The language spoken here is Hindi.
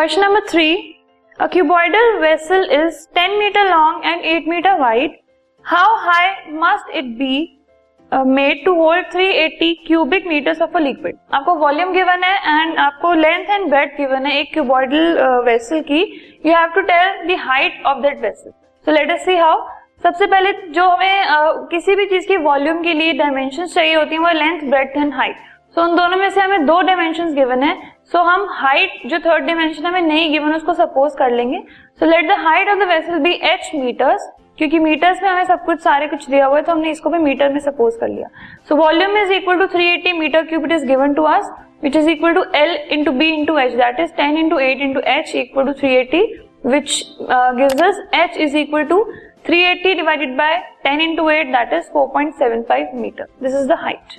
Question number 3, a cuboidal vessel is 10 metre long and 8 metre wide, how high must it be made to hold 380 cubic metres of a liquid. आपको वॉल्यूम गिवन है एंड आपको लेंथ एंड ब्रेड्थ गिवन है एक क्यूबॉइडल वेसल की। You have to tell the height of that vessel. So let us see how. सबसे पहले जो हमें किसी भी चीज के वॉल्यूम के लिए डायमेंशन चाहिए होती है वो length, breadth and height. So उन दोनों में से हमें दो डायमेंशन गिवन है। सो हम हाइट, जो थर्ड डायमेंशन हमें नहीं गिवन, उसको सपोज कर लेंगे। So let the height of the vessel be h metres, क्योंकि मीटर्स में हमें सब कुछ सारे कुछ दिया हुआ है तो हमने इसको भी मीटर में सपोज कर लिया। So volume is equal to 380 metre cube it is given to us, which is equal to l into b into h, that is 10 into 8 into h equal to 380, which gives us h is equal to 380 divided by 10 into 8, that is 4.75 meter. This is the height.